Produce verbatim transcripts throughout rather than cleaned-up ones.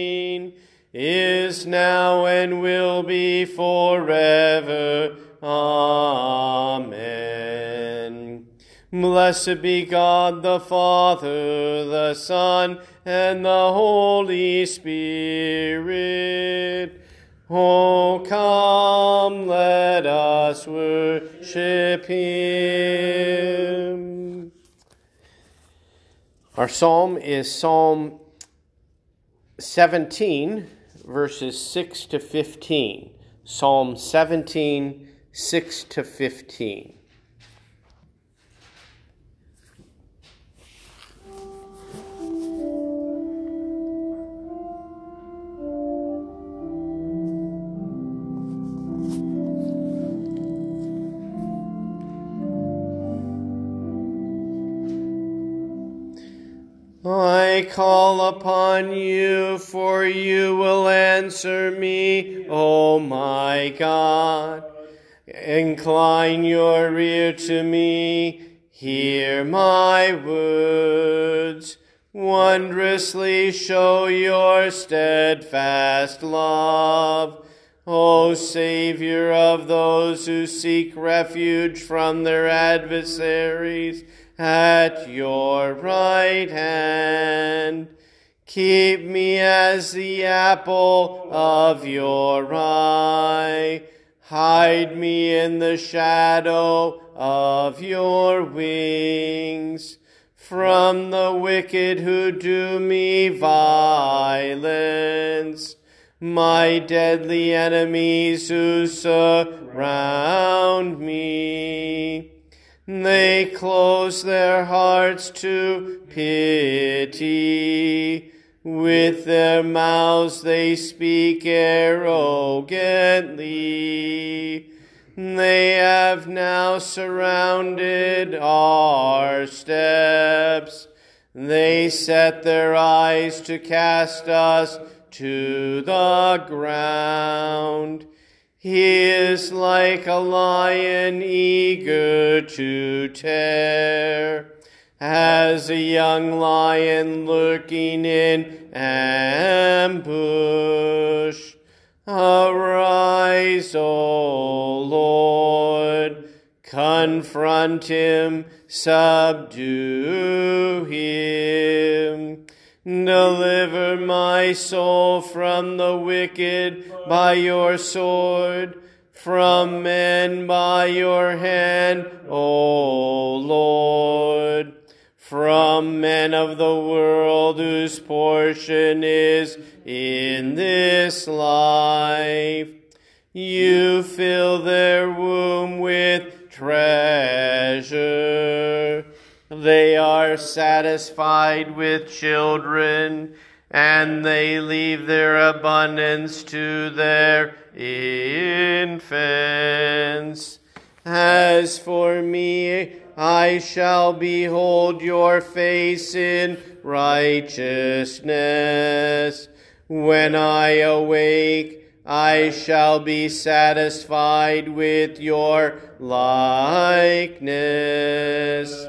is now, and will be forever. Amen. Blessed be God the Father, the Son, and the Holy Spirit. Oh, come, let us worship him. Our psalm is Psalm seventeen, verses six to fifteen. Psalm seventeen, six to fifteen. I call upon you, for you will answer me, O my God. Incline your ear to me, hear my words. Wondrously show your steadfast love, O Savior of those who seek refuge from their adversaries, at your right hand, keep me as the apple of your eye. Hide me in the shadow of your wings from the wicked who do me violence, my deadly enemies who surround me. They close their hearts to pity. With their mouths they speak arrogantly. They have now surrounded our steps. They set their eyes to cast us to the ground. He is like a lion eager to tear, as a young lion lurking in ambush. Arise, O Lord, confront him, subdue him. Deliver my soul from the wicked by your sword, from men by your hand, O Lord. From men of the world whose portion is in this life. You fill their womb with treasure. They are satisfied with children, and they leave their abundance to their infants. As for me, I shall behold your face in righteousness. When I awake, I shall be satisfied with your likeness.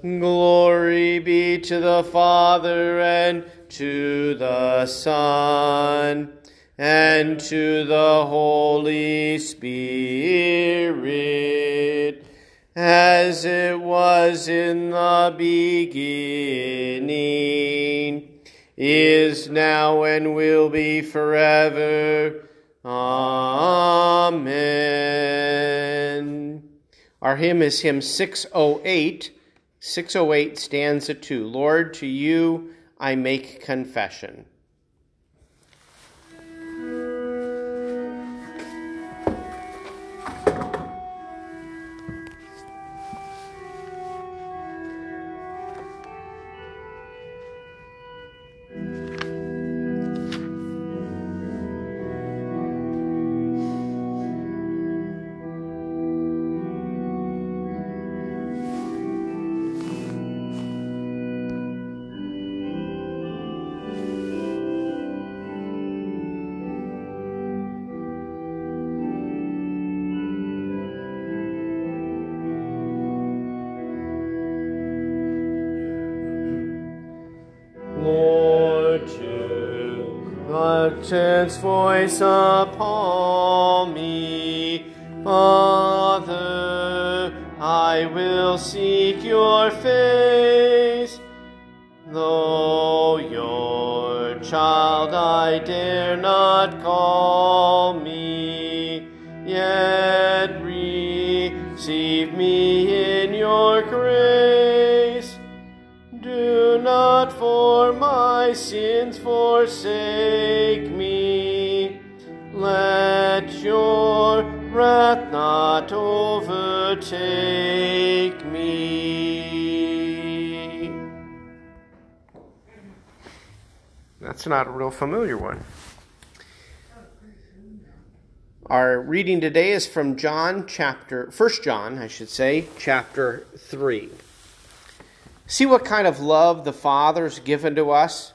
Glory be to the Father, and to the Son, and to the Holy Spirit, as it was in the beginning, is now, and will be forever. Amen. Our hymn is hymn six oh eight, six oh eight, stanza two. Lord, to you I make confession. Chance voice upon me, Father, I will seek your face. Though your child I dare not call me, yet receive me in your grace. Do not for my sins forsake me. Let your wrath not overtake me. That's not a real familiar one. Our reading today is from John chapter, First John, I should say, chapter three. See what kind of love the Father's given to us,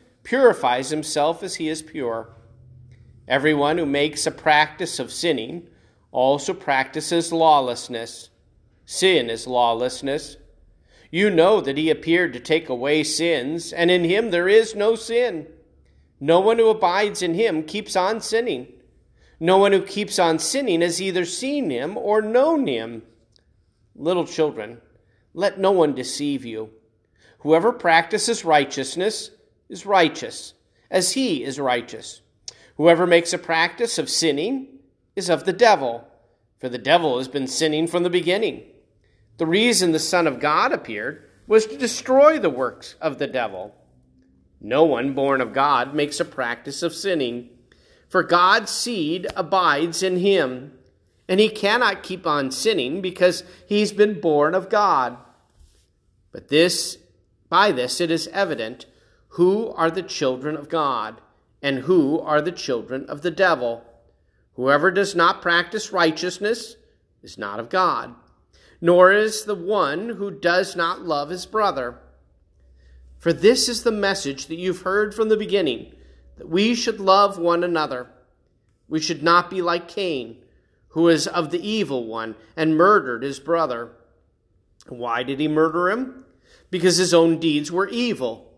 purifies himself as he is pure. Everyone who makes a practice of sinning also practices lawlessness. Sin is lawlessness. You know that he appeared to take away sins, and in him there is no sin. No one who abides in him keeps on sinning. No one who keeps on sinning has either seen him or known him. Little children, let no one deceive you. Whoever practices righteousness is righteous, as he is righteous. Whoever makes a practice of sinning is of the devil, for the devil has been sinning from the beginning. The reason the Son of God appeared was to destroy the works of the devil. No one born of God makes a practice of sinning, for God's seed abides in him, and he cannot keep on sinning because he's been born of God. But this, by this it is evident who are the children of God and who are the children of the devil. Whoever does not practice righteousness is not of God, nor is the one who does not love his brother. For this is the message that you've heard from the beginning, that we should love one another. We should not be like Cain, who is of the evil one and murdered his brother. Why did he murder him? Because his own deeds were evil,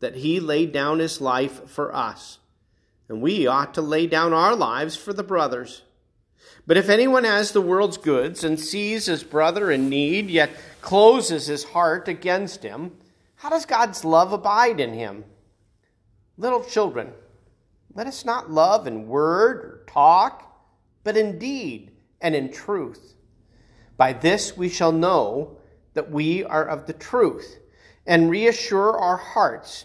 that he laid down his life for us, and we ought to lay down our lives for the brothers. But if anyone has the world's goods and sees his brother in need, yet closes his heart against him, how does God's love abide in him? Little children, let us not love in word or talk, but in deed and in truth. By this we shall know that we are of the truth, and reassure our hearts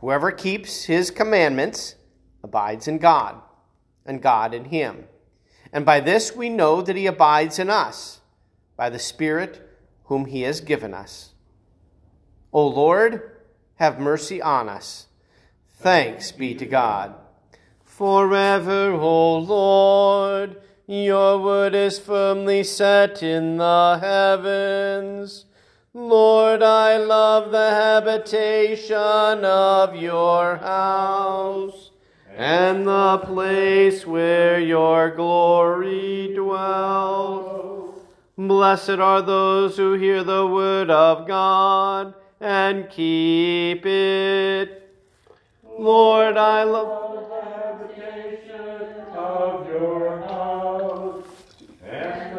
Whoever keeps his commandments abides in God, and God in him. And by this we know that he abides in us, by the Spirit whom he has given us. O Lord, have mercy on us. Thanks be to God. Forever, O Lord, your word is firmly set in the heavens. Lord, I love the habitation of your house, and the place where your glory dwells. Blessed are those who hear the word of God and keep it. Lord, I love the habitation of your house, and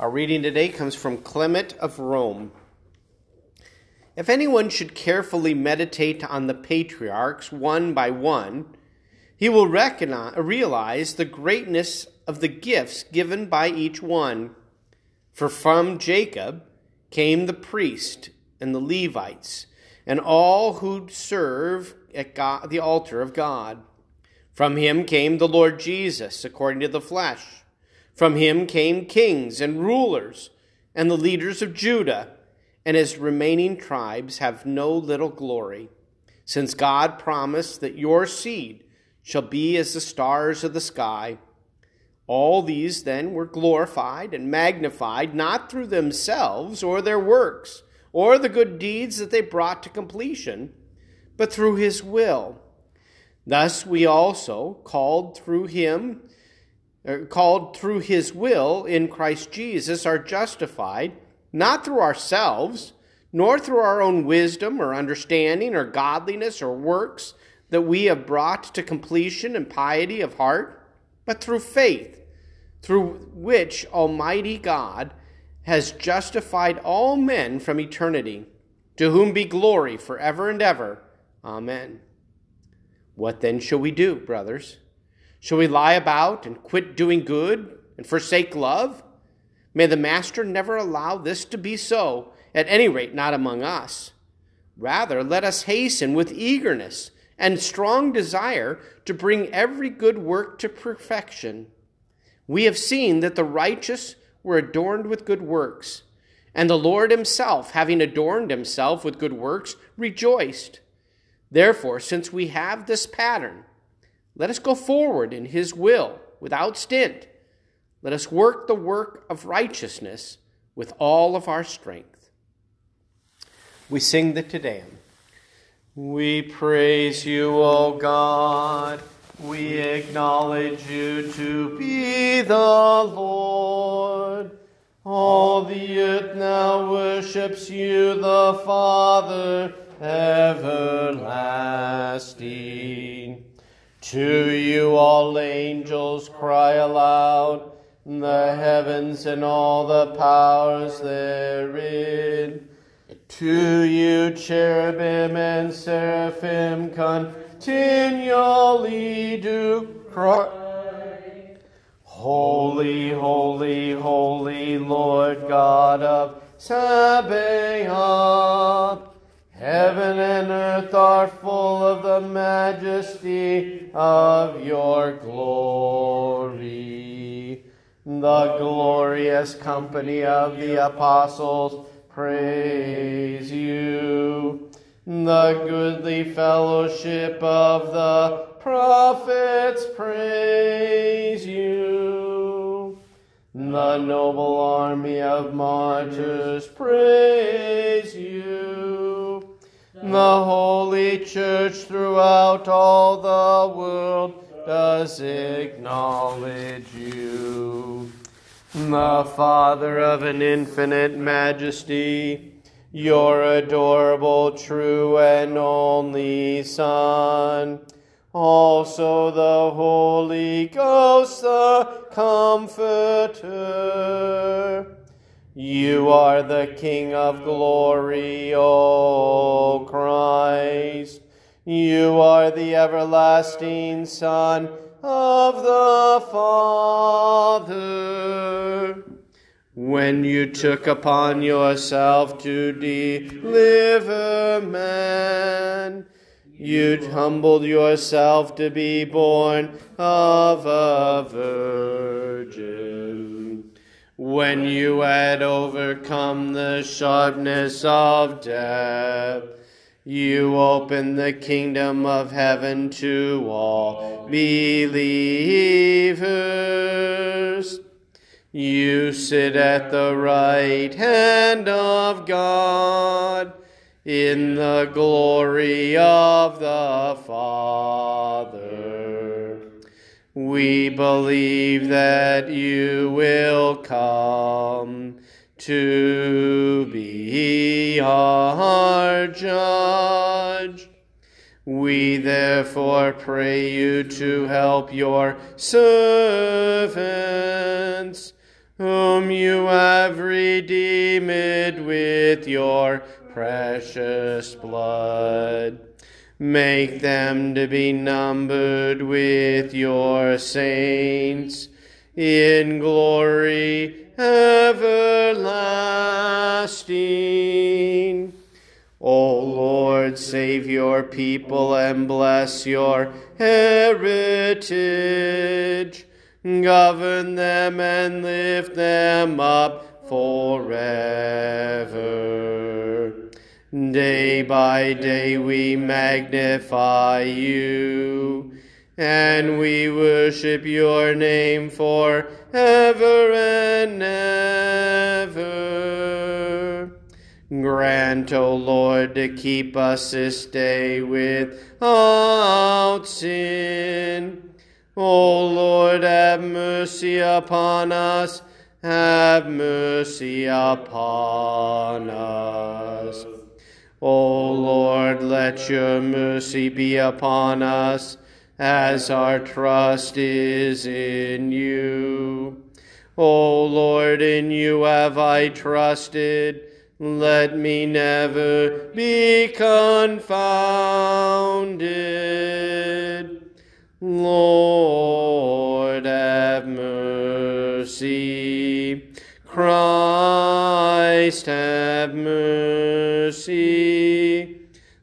Our reading today comes from Clement of Rome. If anyone should carefully meditate on the patriarchs one by one, he will recognize, realize the greatness of the gifts given by each one. For from Jacob came the priest and the Levites, and all who serve at God, the altar of God. From him came the Lord Jesus, according to the flesh. From him came kings and rulers, and the leaders of Judah and his remaining tribes have no little glory, since God promised that your seed shall be as the stars of the sky. All these then were glorified and magnified, not through themselves or their works or the good deeds that they brought to completion, but through his will. Thus we also, called through him, er, called through his will in Christ Jesus, are justified, not through ourselves, nor through our own wisdom or understanding or godliness or works that we have brought to completion and piety of heart, but through faith, through which Almighty God has justified all men from eternity, to whom be glory forever and ever. Amen. What then shall we do, brothers? Shall we lie about and quit doing good and forsake love? May the Master never allow this to be so, at any rate not among us. Rather, let us hasten with eagerness and strong desire to bring every good work to perfection. We have seen that the righteous were adorned with good works, and the Lord himself, having adorned himself with good works, rejoiced. Therefore, since we have this pattern, let us go forward in his will without stint. Let us work the work of righteousness with all of our strength. We sing the Te Deum. We praise you, O God. We acknowledge you to be the Lord. All the earth now worships you, the Father everlasting. To you all angels cry aloud, the heavens and all the powers therein. To you, cherubim and seraphim, continually do cry. Holy, holy, holy Lord God of Sabaoth, heaven and earth are full of the majesty of your glory. The glorious company of the apostles praise you. The goodly fellowship of the prophets praise you. The noble army of martyrs praise you. The holy church throughout all the world does acknowledge you. The Father of an infinite majesty, your adorable, true, and only Son, also the Holy Ghost, the Comforter. You are the King of glory, O Christ. You are the everlasting Son of the Father. When you took upon yourself to deliver man, you humbled yourself to be born of a virgin. When you had overcome the sharpness of death, you open the kingdom of heaven to all believers. You sit at the right hand of God in the glory of the Father. We believe that you will come to be our judge. We therefore pray you to help your servants, whom you have redeemed with your precious blood. Make them to be numbered with your saints in glory everlasting. O Lord, save your people and bless your heritage. Govern them and lift them up forever. Day by day we magnify you, and we worship your name forever and ever. Grant, O Lord, to keep us this day without sin. O Lord, have mercy upon us, have mercy upon us. O Lord, let your mercy be upon us, as our trust is in you. O Lord, in you have I trusted, let me never be confounded. Lord, have mercy. Christ, have mercy.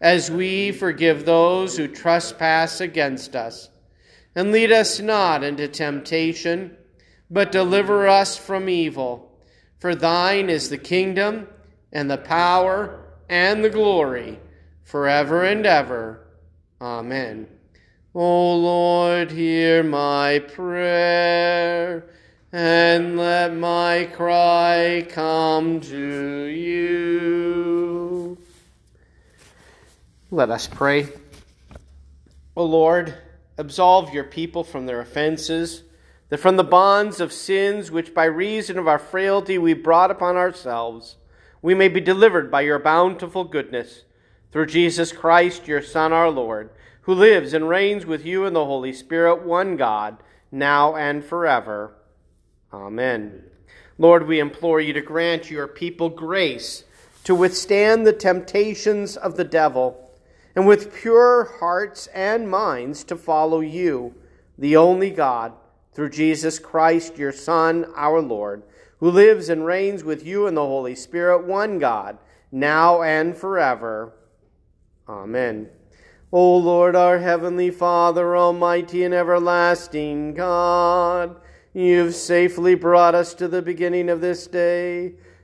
as we forgive those who trespass against us. And lead us not into temptation, but deliver us from evil. For thine is the kingdom, and the power, and the glory, forever and ever. Amen. O Lord, hear my prayer, and let my cry come to you. Let us pray. O Lord, absolve your people from their offenses, that from the bonds of sins which by reason of our frailty we brought upon ourselves, we may be delivered by your bountiful goodness. Through Jesus Christ, your Son, our Lord, who lives and reigns with you in the Holy Spirit, one God, now and forever. Amen. Lord, we implore you to grant your people grace to withstand the temptations of the devil, and with pure hearts and minds to follow you, the only God, through Jesus Christ, your Son, our Lord, who lives and reigns with you in the Holy Spirit, one God, now and forever. Amen. O Lord, our heavenly Father, almighty and everlasting God, you've safely brought us to the beginning of this day.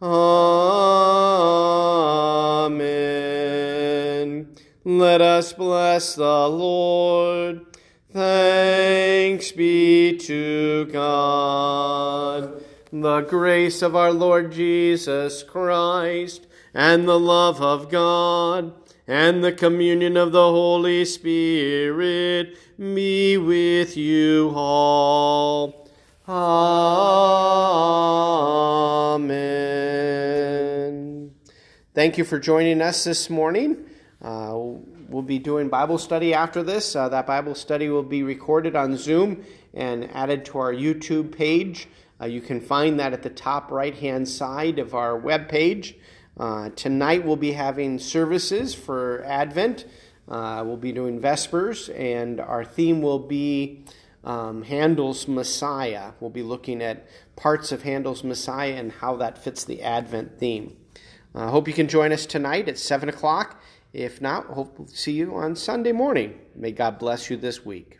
Amen. Let us bless the Lord. Thanks be to God. The grace of our Lord Jesus Christ, and the love of God, and the communion of the Holy Spirit be with you all. Amen. Thank you for joining us this morning. Uh, we'll be doing Bible study after this. Uh, that Bible study will be recorded on Zoom and added to our YouTube page. Uh, you can find that at the top right-hand side of our webpage. Uh, tonight we'll be having services for Advent. Uh, we'll be doing Vespers, and our theme will be um, Handel's Messiah. We'll be looking at parts of Handel's Messiah and how that fits the Advent theme. I uh, hope you can join us tonight at seven o'clock. If not, hope we'll see you on Sunday morning. May God bless you this week.